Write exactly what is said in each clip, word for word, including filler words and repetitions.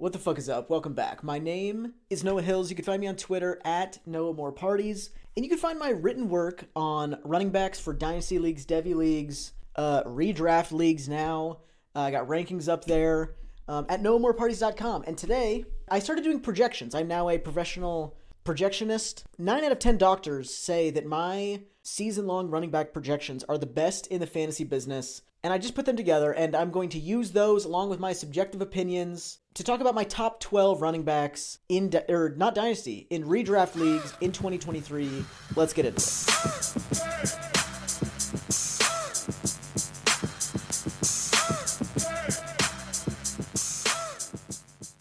What the fuck is up? Welcome back. My name is Noah Hills. You can find me on Twitter at NoahMoreParties. And you can find my written work on running backs for Dynasty Leagues, Devy Leagues, uh, Redraft Leagues now. Uh, I got rankings up there um, at Noah More Parties dot com. And today, I started doing projections. I'm now a professional projectionist. Nine out of ten doctors say that my season-long running back projections are the best in the fantasy business. And I just put them together, and I'm going to use those along with my subjective opinions to talk about my top twelve running backs in, di- or not Dynasty, in redraft leagues in twenty twenty-three. Let's get into it.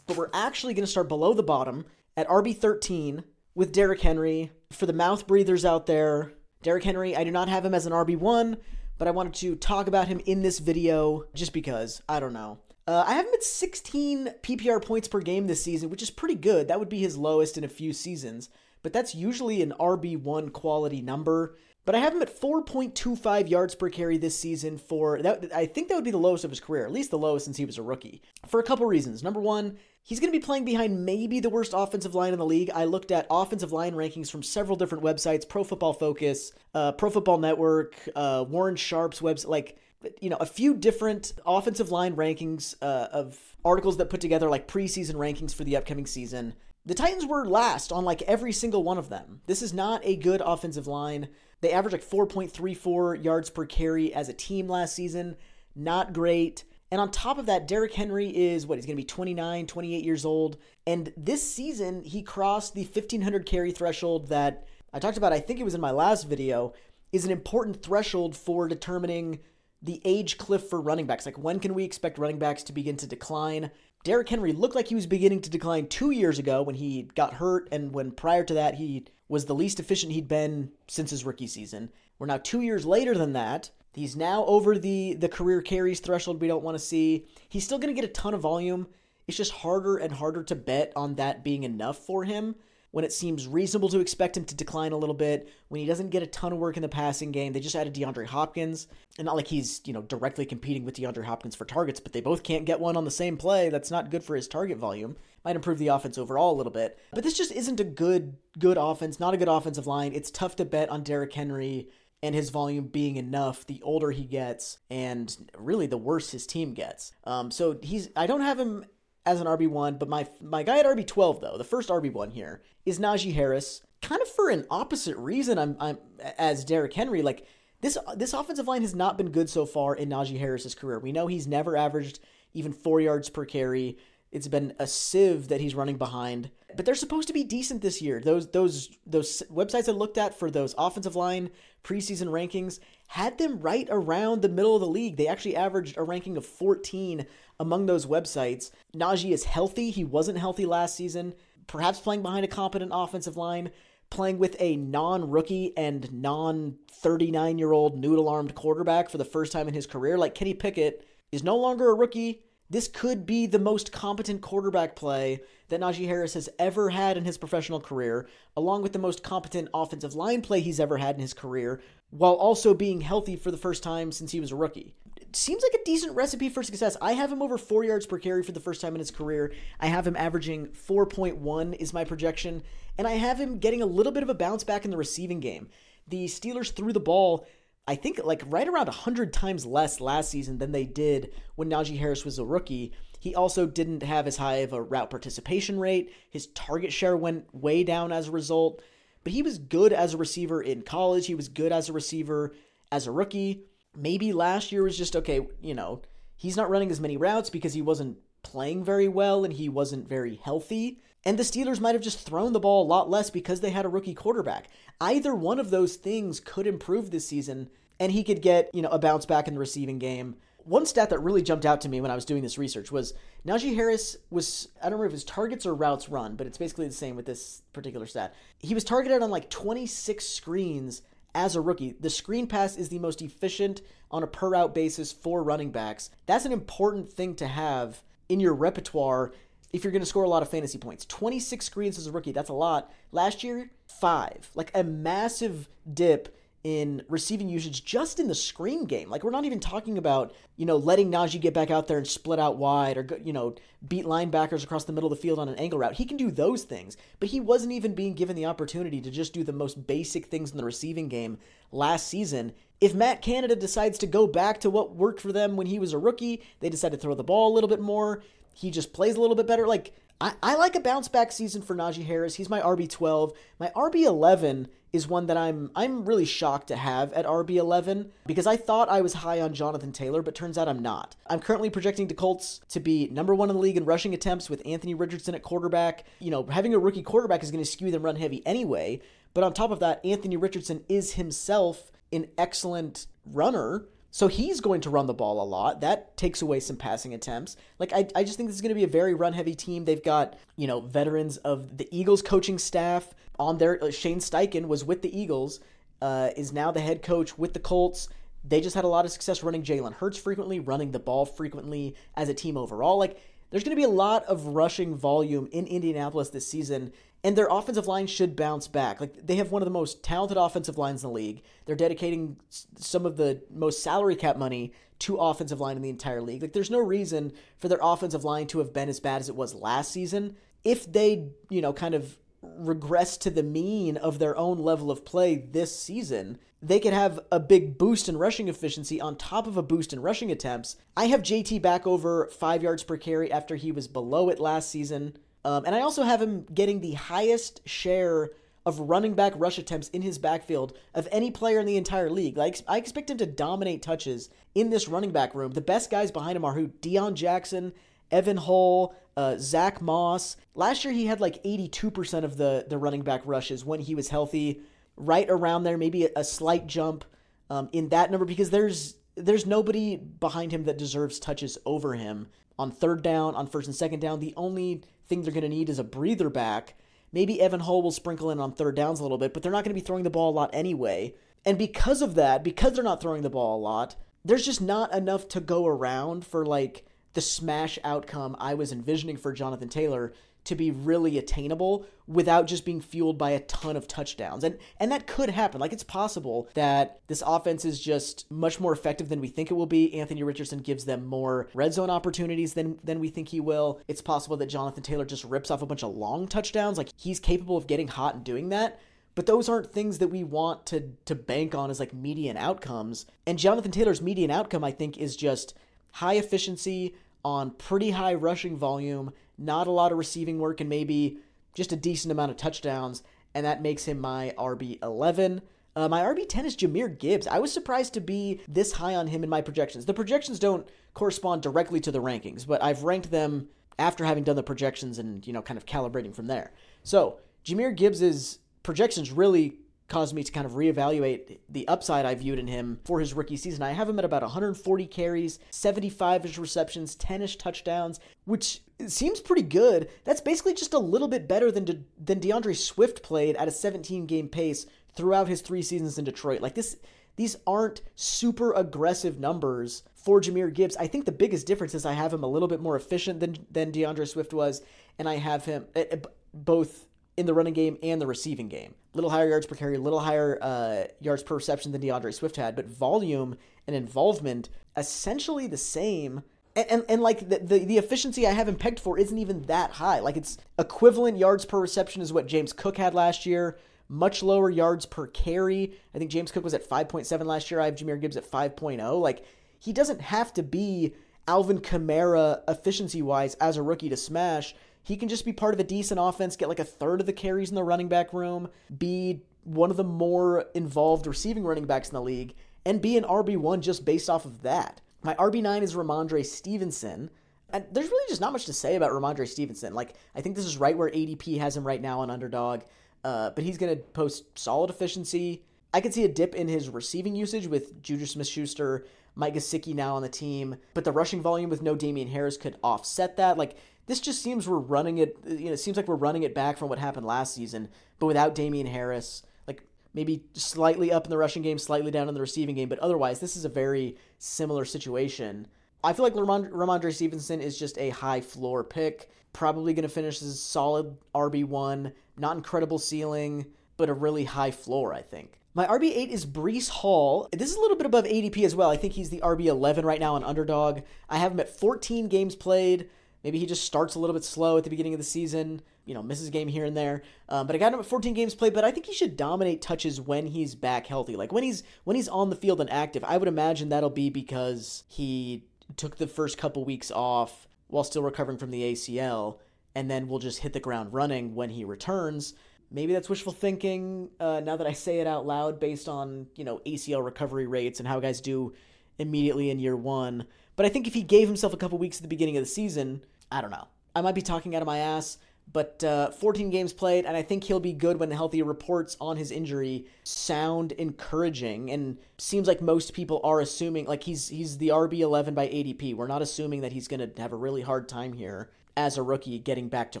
But we're actually going to start below the bottom at R B thirteen with Derrick Henry. For the mouth breathers out there, Derrick Henry, I do not have him as an R B one. But I wanted to talk about him in this video just because, I don't know. Uh, I have him at sixteen P P R points per game this season, which is pretty good. That would be his lowest in a few seasons, but that's usually an R B one quality number. But I have him at four point two five yards per carry this season for, that, I think that would be the lowest of his career, at least the lowest since he was a rookie, for a couple reasons. Number one, he's going to be playing behind maybe the worst offensive line in the league. I looked at offensive line rankings from several different websites, Pro Football Focus, uh, Pro Football Network, uh, Warren Sharp's website, like, you know, a few different offensive line rankings uh, of articles that put together like preseason rankings for the upcoming season. The Titans were last on like every single one of them. This is not a good offensive line. They averaged like four point three four yards per carry as a team last season. Not great. And on top of that, Derrick Henry is, what, he's going to be twenty-nine, twenty-eight years old. And this season, he crossed the fifteen hundred carry threshold that I talked about, I think it was in my last video, is an important threshold for determining the age cliff for running backs. Like, when can we expect running backs to begin to decline? Derrick Henry looked like he was beginning to decline two years ago when he got hurt, and when prior to that, he was the least efficient he'd been since his rookie season. We're now two years later than that. He's now over the, the career carries threshold we don't want to see. He's still going to get a ton of volume. It's just harder and harder to bet on that being enough for him when it seems reasonable to expect him to decline a little bit, when he doesn't get a ton of work in the passing game. They just added DeAndre Hopkins, and not like he's, you know, directly competing with DeAndre Hopkins for targets, but they both can't get one on the same play. That's not good for his target volume. Might improve the offense overall a little bit. But this just isn't a good, good offense, not a good offensive line. It's tough to bet on Derrick Henry and his volume being enough the older he gets, and really the worse his team gets. Um, so he's, I don't have him as an R B one, but my my guy at R B twelve, though, the first R B one here, is Najee Harris, kind of for an opposite reason I'm, I'm as Derrick Henry. Like, this this offensive line has not been good so far in Najee Harris's career. We know he's never averaged even four yards per carry. It's been a sieve that he's running behind, but they're supposed to be decent this year. Those those those websites I looked at for those offensive line preseason rankings had them right around the middle of the league. They actually averaged a ranking of fourteen among those websites. Najee is healthy. He wasn't healthy last season. Perhaps playing behind a competent offensive line, playing with a non-rookie and non-thirty-nine-year-old noodle-armed quarterback for the first time in his career. Like, Kenny Pickett is no longer a rookie. This could be the most competent quarterback play that Najee Harris has ever had in his professional career, along with the most competent offensive line play he's ever had in his career, while also being healthy for the first time since he was a rookie. It seems like a decent recipe for success. I have him over four yards per carry for the first time in his career. I have him averaging four point one is my projection, and I have him getting a little bit of a bounce back in the receiving game. The Steelers threw the ball, I think, like right around one hundred times less last season than they did when Najee Harris was a rookie. He also didn't have as high of a route participation rate. His target share went way down as a result. But he was good as a receiver in college. He was good as a receiver as a rookie. Maybe last year was just, okay, you know, he's not running as many routes because he wasn't playing very well and he wasn't very healthy. And the Steelers might have just thrown the ball a lot less because they had a rookie quarterback. Either one of those things could improve this season, and he could get, you know, a bounce back in the receiving game. One stat that really jumped out to me when I was doing this research was Najee Harris was, I don't remember if his targets or routes run, but it's basically the same with this particular stat. He was targeted on like twenty-six screens as a rookie. The screen pass is the most efficient on a per route basis for running backs. That's an important thing to have in your repertoire if you're going to score a lot of fantasy points. twenty-six screens as a rookie, that's a lot. Last year, five. Like a massive dip in receiving usage just in the screen game. Like, we're not even talking about, you know, letting Najee get back out there and split out wide or, you know, beat linebackers across the middle of the field on an angle route. He can do those things, but he wasn't even being given the opportunity to just do the most basic things in the receiving game last season. If Matt Canada decides to go back to what worked for them when he was a rookie, they decide to throw the ball a little bit more, he just plays a little bit better. Like, I, I like a bounce back season for Najee Harris. He's my R B twelve. My R B eleven is one that I'm I'm really shocked to have at R B eleven because I thought I was high on Jonathan Taylor, but turns out I'm not. I'm currently projecting the Colts to be number one in the league in rushing attempts with Anthony Richardson at quarterback. You know, having a rookie quarterback is going to skew them run heavy anyway. But on top of that, Anthony Richardson is himself an excellent runner. So he's going to run the ball a lot. That takes away some passing attempts. Like, I, I just think this is going to be a very run-heavy team. They've got, you know, veterans of the Eagles coaching staff on their... Uh, Shane Steichen was with the Eagles, uh, is now the head coach with the Colts. They just had a lot of success running Jalen Hurts frequently, running the ball frequently as a team overall. Like, there's going to be a lot of rushing volume in Indianapolis this season, and their offensive line should bounce back. Like, they have one of the most talented offensive lines in the league. They're dedicating some of the most salary cap money to offensive line in the entire league. Like, there's no reason for their offensive line to have been as bad as it was last season. If they, you know, kind of regress to the mean of their own level of play this season, they could have a big boost in rushing efficiency on top of a boost in rushing attempts. I have J T back over five yards per carry after he was below it last season. Um, and I also have him getting the highest share of running back rush attempts in his backfield of any player in the entire league. Like, I expect him to dominate touches in this running back room. The best guys behind him are who? Deion Jackson, Evan Hull, uh, Zach Moss. Last year he had like eighty-two percent of the, the running back rushes when he was healthy. Right around there, maybe a, a slight jump um, in that number because there's there's nobody behind him that deserves touches over him. On third down, on first and second down, the only thing they're going to need is a breather back. Maybe Evan Hull will sprinkle in on third downs a little bit, but they're not going to be throwing the ball a lot anyway. And because of that, because they're not throwing the ball a lot, there's just not enough to go around for like the smash outcome I was envisioning for Jonathan Taylor to be really attainable without just being fueled by a ton of touchdowns. And and that could happen. Like, it's possible that this offense is just much more effective than we think it will be. Anthony Richardson gives them more red zone opportunities than, than we think he will. It's possible that Jonathan Taylor just rips off a bunch of long touchdowns. Like, he's capable of getting hot and doing that. But those aren't things that we want to, to bank on as, like, median outcomes. And Jonathan Taylor's median outcome, I think, is just high efficiency on pretty high rushing volume, not a lot of receiving work, and maybe just a decent amount of touchdowns, and that makes him my R B eleven. Uh, my R B ten is Jahmyr Gibbs. I was surprised to be this high on him in my projections. The projections don't correspond directly to the rankings, but I've ranked them after having done the projections and, you know, kind of calibrating from there. So Jahmyr Gibbs' projections really caused me to kind of reevaluate the upside I viewed in him for his rookie season. I have him at about one hundred forty carries, seventy-five-ish receptions, ten-ish touchdowns, which seems pretty good. That's basically just a little bit better than De- than DeAndre Swift played at a seventeen-game pace throughout his three seasons in Detroit. Like, this, these aren't super aggressive numbers for Jahmyr Gibbs. I think the biggest difference is I have him a little bit more efficient than, than DeAndre Swift was, and I have him at, at both in the running game and the receiving game. Little higher yards per carry, little higher uh, yards per reception than DeAndre Swift had, but volume and involvement essentially the same. And and, and like the, the, the efficiency I haven't pegged for isn't even that high. Like, it's equivalent yards per reception is what James Cook had last year, much lower yards per carry. I think James Cook was at five point seven last year. I have Jahmyr Gibbs at five point oh. Like, he doesn't have to be Alvin Kamara efficiency-wise as a rookie to smash. He can just be part of a decent offense, get like a third of the carries in the running back room, be one of the more involved receiving running backs in the league, and be an R B one just based off of that. My R B nine is Rhamondre Stevenson. And there's really just not much to say about Rhamondre Stevenson. Like, I think this is right where A D P has him right now on Underdog, uh, but he's going to post solid efficiency. I could see a dip in his receiving usage with Juju Smith-Schuster, Mike Gesicki now on the team, but the rushing volume with no Damian Harris could offset that. Like, this just seems we're running it, you know, it seems like we're running it back from what happened last season, but without Damian Harris, like maybe slightly up in the rushing game, slightly down in the receiving game, but otherwise this is a very similar situation. I feel like Rhamondre Stevenson is just a high floor pick, probably going to finish as a solid R B one, not incredible ceiling, but a really high floor, I think. My R B eight is Breece Hall. This is a little bit above A D P as well. I think he's the R B eleven right now on Underdog. I have him at fourteen games played. Maybe he just starts a little bit slow at the beginning of the season, you know, misses a game here and there. Um, but I got him at fourteen games played, but I think he should dominate touches when he's back healthy. Like when he's when he's on the field and active, I would imagine that'll be because he took the first couple weeks off while still recovering from the A C L, and then we'll just hit the ground running when he returns. Maybe that's wishful thinking uh, now that I say it out loud based on, you know, A C L recovery rates and how guys do immediately in year one. But I think if he gave himself a couple weeks at the beginning of the season, I don't know. I might be talking out of my ass, but uh, fourteen games played, and I think he'll be good when the healthy reports on his injury sound encouraging, and seems like most people are assuming, like he's he's the R B eleven by A D P. We're not assuming that he's going to have a really hard time here as a rookie getting back to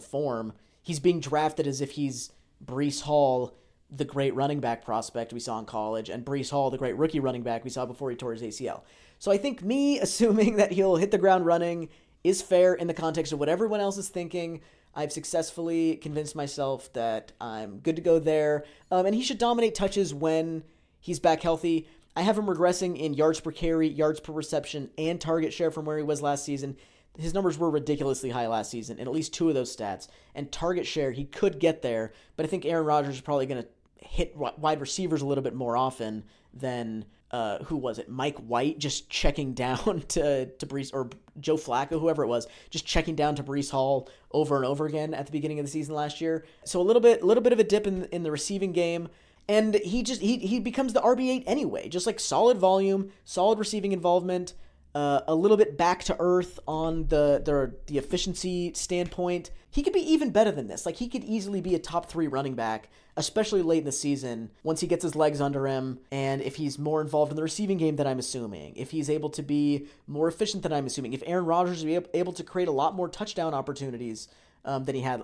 form. He's being drafted as if he's Breece Hall, the great running back prospect we saw in college, and Breece Hall, the great rookie running back we saw before he tore his A C L. So I think me assuming that he'll hit the ground running is fair in the context of what everyone else is thinking. I've successfully convinced myself that I'm good to go there. Um, and he should dominate touches when he's back healthy. I have him regressing in yards per carry, yards per reception, and target share from where he was last season. His numbers were ridiculously high last season in at least two of those stats. And target share, he could get there, but I think Aaron Rodgers is probably going to hit wide receivers a little bit more often than, uh, who was it, Mike White just checking down to, to Breece, or Joe Flacco, whoever it was, just checking down to Breece Hall over and over again at the beginning of the season last year. So a little bit, a little bit of a dip in, in the receiving game. And he just he he becomes the R B eight anyway, just like solid volume, solid receiving involvement, Uh, a little bit back to earth on the, the the efficiency standpoint. He could be even better than this. Like, he could easily be a top three running back, especially late in the season, once he gets his legs under him, and if he's more involved in the receiving game than I'm assuming, if he's able to be more efficient than I'm assuming, if Aaron Rodgers is able to create a lot more touchdown opportunities um, than he had,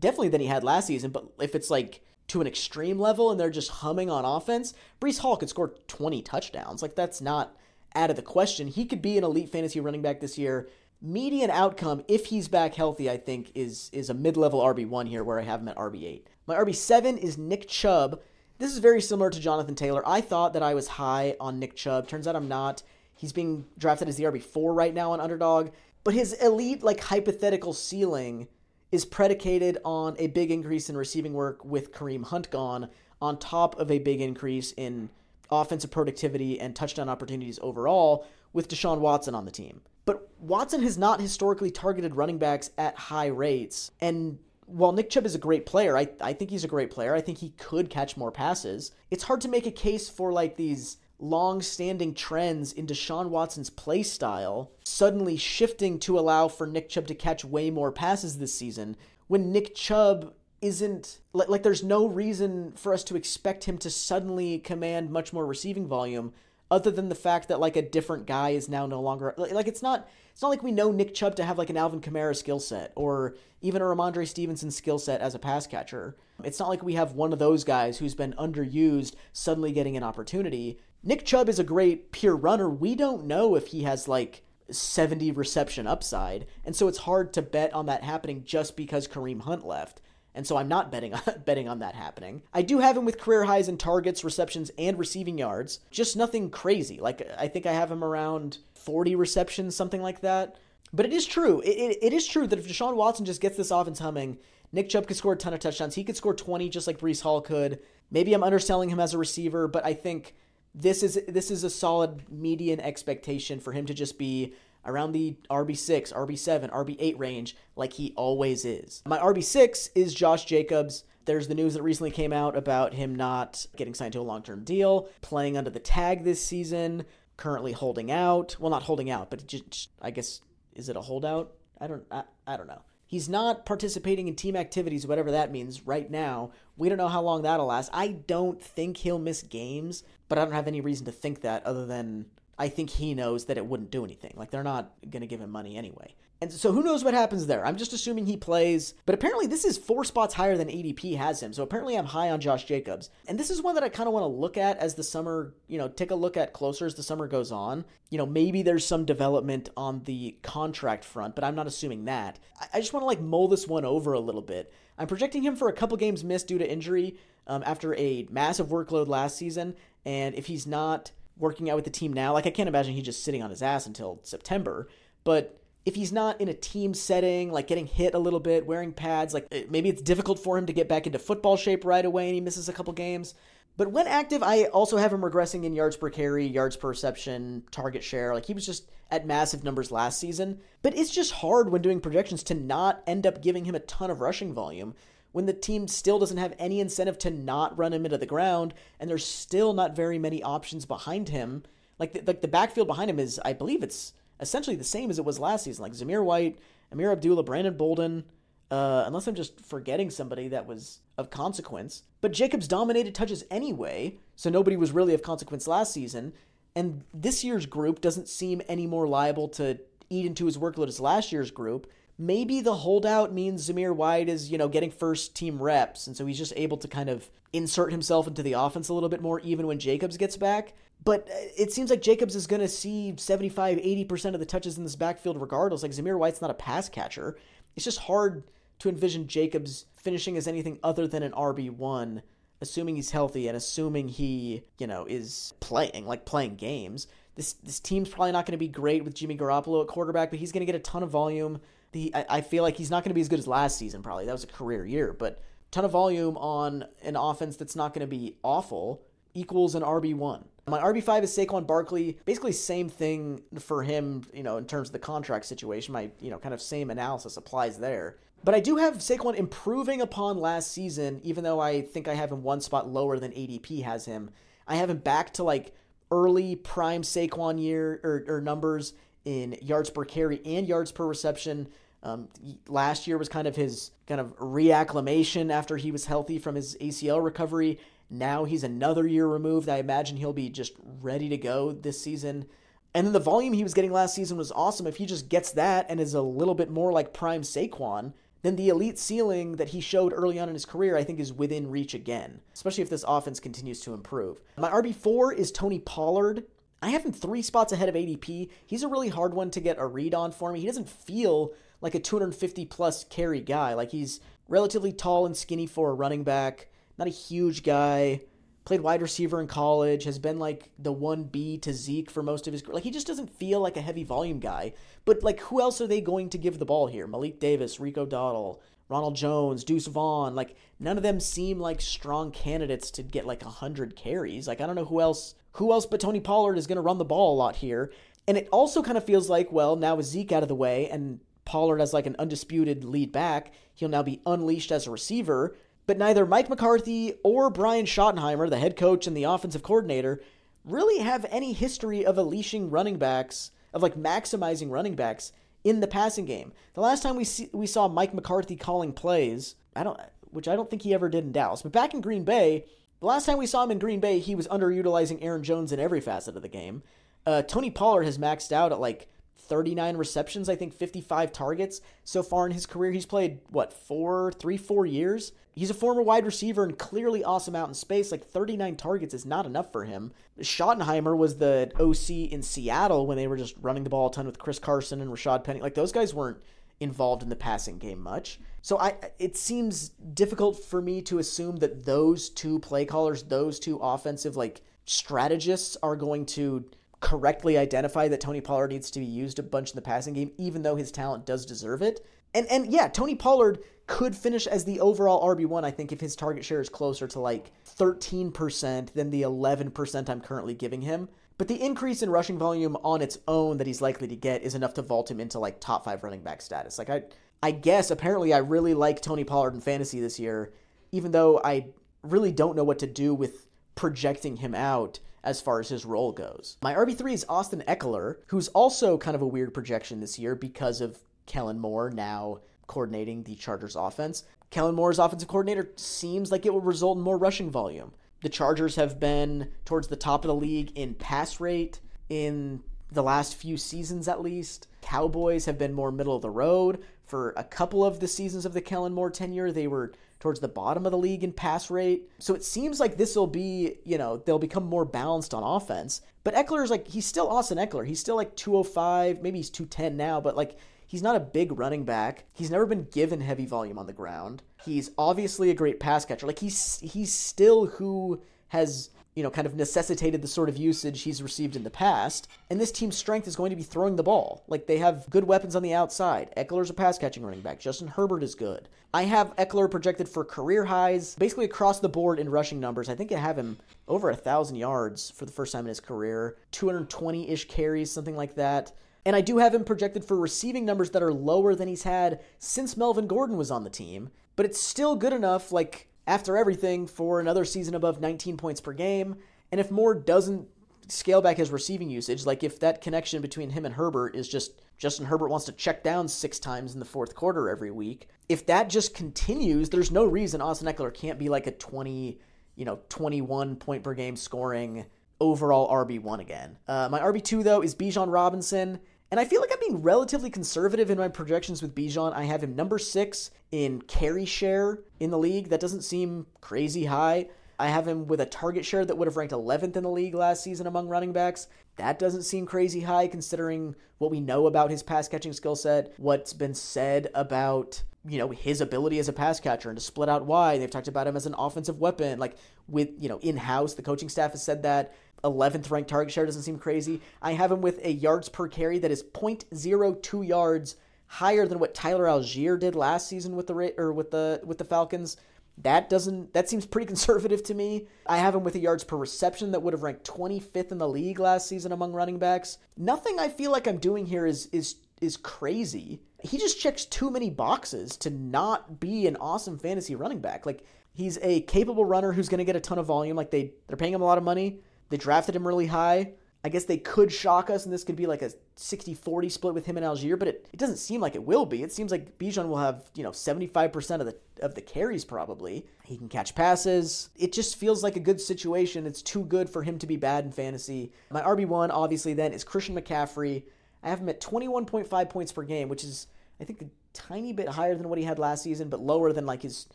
definitely than he had last season, but if it's like to an extreme level and they're just humming on offense, Breece Hall could score twenty touchdowns. Like, that's not out of the question. He could be an elite fantasy running back this year. Median outcome, if he's back healthy, I think is is a mid-level R B one here, where I have him at R B eight. My R B seven is Nick Chubb. This is very similar to Jonathan Taylor. I thought that I was high on Nick Chubb. Turns out I'm not. He's being drafted as the R B four right now on Underdog, but his elite, like, hypothetical ceiling is predicated on a big increase in receiving work with Kareem Hunt gone, on top of a big increase in offensive productivity and touchdown opportunities overall with Deshaun Watson on the team. But Watson has not historically targeted running backs at high rates. And while Nick Chubb is a great player, I, I think he's a great player. I think he could catch more passes. It's hard to make a case for, like, these long-standing trends in Deshaun Watson's play style suddenly shifting to allow for Nick Chubb to catch way more passes this season when Nick Chubb isn't, like, like there's no reason for us to expect him to suddenly command much more receiving volume, other than the fact that, like, a different guy is now no longer, like, like it's not it's not like we know Nick Chubb to have, like, an Alvin Kamara skill set or even a Rhamondre Stevenson skill set as a pass catcher. It's not like we have one of those guys who's been underused suddenly getting an opportunity. Nick Chubb is a great pure runner. We don't know if he has, like, seventy reception upside, and so it's hard to bet on that happening just because Kareem Hunt left. And so I'm not betting on, betting on that happening. I do have him with career highs in targets, receptions, and receiving yards. Just nothing crazy. Like, I think I have him around forty receptions, something like that. But it is true. It, it, it is true that if Deshaun Watson just gets this offense humming, Nick Chubb could score a ton of touchdowns. He could score twenty just like Breece Hall could. Maybe I'm underselling him as a receiver, but I think this is this is a solid median expectation for him to just be around the R B six, R B seven, R B eight range, like he always is. My R B six is Josh Jacobs. There's the news that recently came out about him not getting signed to a long-term deal, playing under the tag this season, currently holding out. Well, not holding out, but just, I guess, is it a holdout? I don't, I, I don't know. He's not participating in team activities, whatever that means, right now. We don't know how long that'll last. I don't think he'll miss games, but I don't have any reason to think that, other than I think he knows that it wouldn't do anything. Like, they're not going to give him money anyway. And so who knows what happens there? I'm just assuming he plays. But apparently this is four spots higher than A D P has him. So apparently I'm high on Josh Jacobs. And this is one that I kind of want to look at as the summer, you know, take a look at closer as the summer goes on. You know, maybe there's some development on the contract front, but I'm not assuming that. I just want to like mull this one over a little bit. I'm projecting him for a couple games missed due to injury um, after a massive workload last season. And if he's not working out with the team now, like I can't imagine he's just sitting on his ass until September. But if he's not in a team setting, like getting hit a little bit, wearing pads, like maybe it's difficult for him to get back into football shape right away and he misses a couple games. But when active, I also have him regressing in yards per carry, yards per reception, target share. Like he was just at massive numbers last season. But it's just hard when doing projections to not end up giving him a ton of rushing volume when the team still doesn't have any incentive to not run him into the ground and there's still not very many options behind him. Like the, like the backfield behind him is, I believe it's essentially the same as it was last season, like Zamir White, Amir Abdullah, Brandon Bolden, uh, unless I'm just forgetting somebody that was of consequence. But Jacobs dominated touches anyway, so nobody was really of consequence last season. And this year's group doesn't seem any more liable to eat into his workload as last year's group. Maybe the holdout means Zamir White is, you know, getting first team reps, and so he's just able to kind of insert himself into the offense a little bit more even when Jacobs gets back. But it seems like Jacobs is going to see seventy-five, eighty percent of the touches in this backfield regardless. Like, Zamir White's not a pass catcher. It's just hard to envision Jacobs finishing as anything other than an R B one, assuming he's healthy and assuming he, you know, is playing, like playing games. This this team's probably not going to be great with Jimmy Garoppolo at quarterback, but he's going to get a ton of volume. The I, I feel like he's not going to be as good as last season, probably. That was a career year, but ton of volume on an offense that's not going to be awful equals an R B one. My R B five is Saquon Barkley. Basically same thing for him, you know, in terms of the contract situation. My, you know, kind of same analysis applies there. But I do have Saquon improving upon last season, even though I think I have him one spot lower than A D P has him. I have him back to like early prime Saquon year or, or numbers in yards per carry and yards per reception. Um, last year was kind of his kind of reacclimation after he was healthy from his A C L recovery. Now he's another year removed. I imagine he'll be just ready to go this season. And then the volume he was getting last season was awesome. If he just gets that and is a little bit more like prime Saquon, then the elite ceiling that he showed early on in his career, I think, is within reach again, especially if this offense continues to improve. My R B four is Tony Pollard. I have him three spots ahead of A D P. He's a really hard one to get a read on for me. He doesn't feel like a two hundred fifty plus carry guy. Like, he's relatively tall and skinny for a running back. Not a huge guy, played wide receiver in college, has been like the one B to Zeke for most of his career. Like, he just doesn't feel like a heavy volume guy. But, like, who else are they going to give the ball here? Malik Davis, Rico Dottle, Ronald Jones, Deuce Vaughn. Like, none of them seem like strong candidates to get like one hundred carries. Like, I don't know who else, who else but Tony Pollard is going to run the ball a lot here. And it also kind of feels like, well, now with Zeke out of the way and Pollard as like an undisputed lead back, he'll now be unleashed as a receiver. But neither Mike McCarthy or Brian Schottenheimer, the head coach and the offensive coordinator, really have any history of unleashing running backs, of like maximizing running backs in the passing game. The last time we see, we saw Mike McCarthy calling plays, I don't, which I don't think he ever did in Dallas, but back in Green Bay, the last time we saw him in Green Bay, he was underutilizing Aaron Jones in every facet of the game. Uh, Tony Pollard has maxed out at like thirty-nine receptions, I think fifty-five targets so far in his career. He's played, what, four, three, four years? He's a former wide receiver and clearly awesome out in space. Like, thirty-nine targets is not enough for him. Schottenheimer was the O C in Seattle when they were just running the ball a ton with Chris Carson and Rashad Penny. Like, those guys weren't involved in the passing game much. So I, it seems difficult for me to assume that those two play callers, those two offensive, like, strategists are going to correctly identify that Tony Pollard needs to be used a bunch in the passing game, even though his talent does deserve it. And and yeah, Tony Pollard could finish as the overall R B one, I think, if his target share is closer to like thirteen percent than the eleven percent I'm currently giving him. But the increase in rushing volume on its own that he's likely to get is enough to vault him into like top five running back status. Like, I I guess apparently I really like Tony Pollard in fantasy this year, even though I really don't know what to do with projecting him out as far as his role goes. My R B three is Austin Ekeler, who's also kind of a weird projection this year because of Kellen Moore now coordinating the Chargers offense. Kellen Moore's offensive coordinator seems like it will result in more rushing volume. The Chargers have been towards the top of the league in pass rate, in the last few seasons at least. Cowboys have been more middle of the road. For a couple of the seasons of the Kellen Moore tenure, they were towards the bottom of the league in pass rate. So it seems like this will be, you know, they'll become more balanced on offense. But Ekeler's like, he's still Austin Ekeler. He's still like two oh five, maybe he's two ten now, but like, he's not a big running back. He's never been given heavy volume on the ground. He's obviously a great pass catcher. Like, he's he's still who has, you know, kind of necessitated the sort of usage he's received in the past. And this team's strength is going to be throwing the ball. Like, they have good weapons on the outside. Ekeler's a pass-catching running back. Justin Herbert is good. I have Ekeler projected for career highs, basically across the board in rushing numbers. I think I have him over one thousand yards for the first time in his career. two twenty-ish carries, something like that. And I do have him projected for receiving numbers that are lower than he's had since Melvin Gordon was on the team. But it's still good enough, like, after everything, for another season above nineteen points per game. And if Moore doesn't scale back his receiving usage, like if that connection between him and Herbert is just Justin Herbert wants to check down six times in the fourth quarter every week, if that just continues, there's no reason Austin Ekeler can't be like a twenty, you know, twenty-one point per game scoring overall R B one again. Uh, my R B two, though, is Bijan Robinson. And I feel like I'm being relatively conservative in my projections with Bijan. I have him number six in carry share in the league. That doesn't seem crazy high. I have him with a target share that would have ranked eleventh in the league last season among running backs. That doesn't seem crazy high considering what we know about his pass-catching skill set, what's been said about, you know, his ability as a pass catcher and to split out wide. They've talked about him as an offensive weapon. Like, with, you know, in-house, the coaching staff has said that. eleventh ranked target share doesn't seem crazy. I have him with a yards per carry that is point oh two yards higher than what Tyler Algier did last season with the or with the with the Falcons. That doesn't that seems pretty conservative to me. I have him with a yards per reception that would have ranked twenty-fifth in the league last season among running backs. Nothing I feel like I'm doing here is is is crazy. He just checks too many boxes to not be an awesome fantasy running back. Like, he's a capable runner who's going to get a ton of volume. Like, they they're paying him a lot of money. They drafted him really high. I guess they could shock us, and this could be like a sixty forty split with him and Algier, but it, it doesn't seem like it will be. It seems like Bijan will have, you know, seventy-five percent of the of the carries probably. He can catch passes. It just feels like a good situation. It's too good for him to be bad in fantasy. My R B one, obviously, then, is Christian McCaffrey. I have him at twenty-one point five points per game, which is, I think, a tiny bit higher than what he had last season, but lower than, like, his...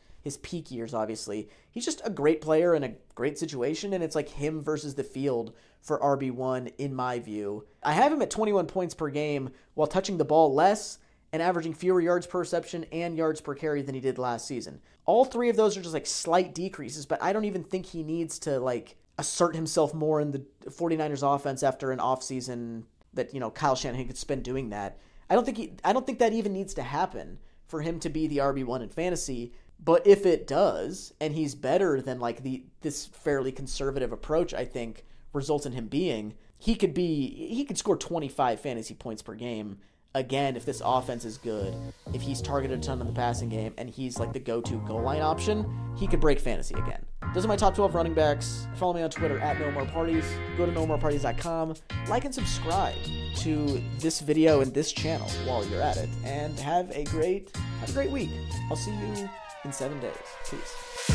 his peak years, obviously. He's just a great player in a great situation, and it's like him versus the field for R B one, in my view. I have him at twenty-one points per game while touching the ball less and averaging fewer yards per reception and yards per carry than he did last season. All three of those are just like slight decreases, but I don't even think he needs to like assert himself more in the 49ers offense after an offseason that, you know, Kyle Shanahan could spend doing that. I don't think he, I don't think that even needs to happen for him to be the R B one in fantasy. But if it does, and he's better than like the this fairly conservative approach, I think, results in him being, he could be he could score twenty-five fantasy points per game again if this offense is good. If he's targeted a ton in the passing game and he's like the go-to goal line option, he could break fantasy again. Those are my top twelve running backs. Follow me on Twitter at No More Parties. Go to No More Parties dot com. Like and subscribe to this video and this channel while you're at it. And have a great have a great week. I'll see you in seven days. Peace.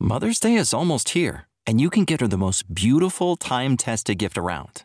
Mother's Day is almost here, and you can get her the most beautiful time-tested gift around.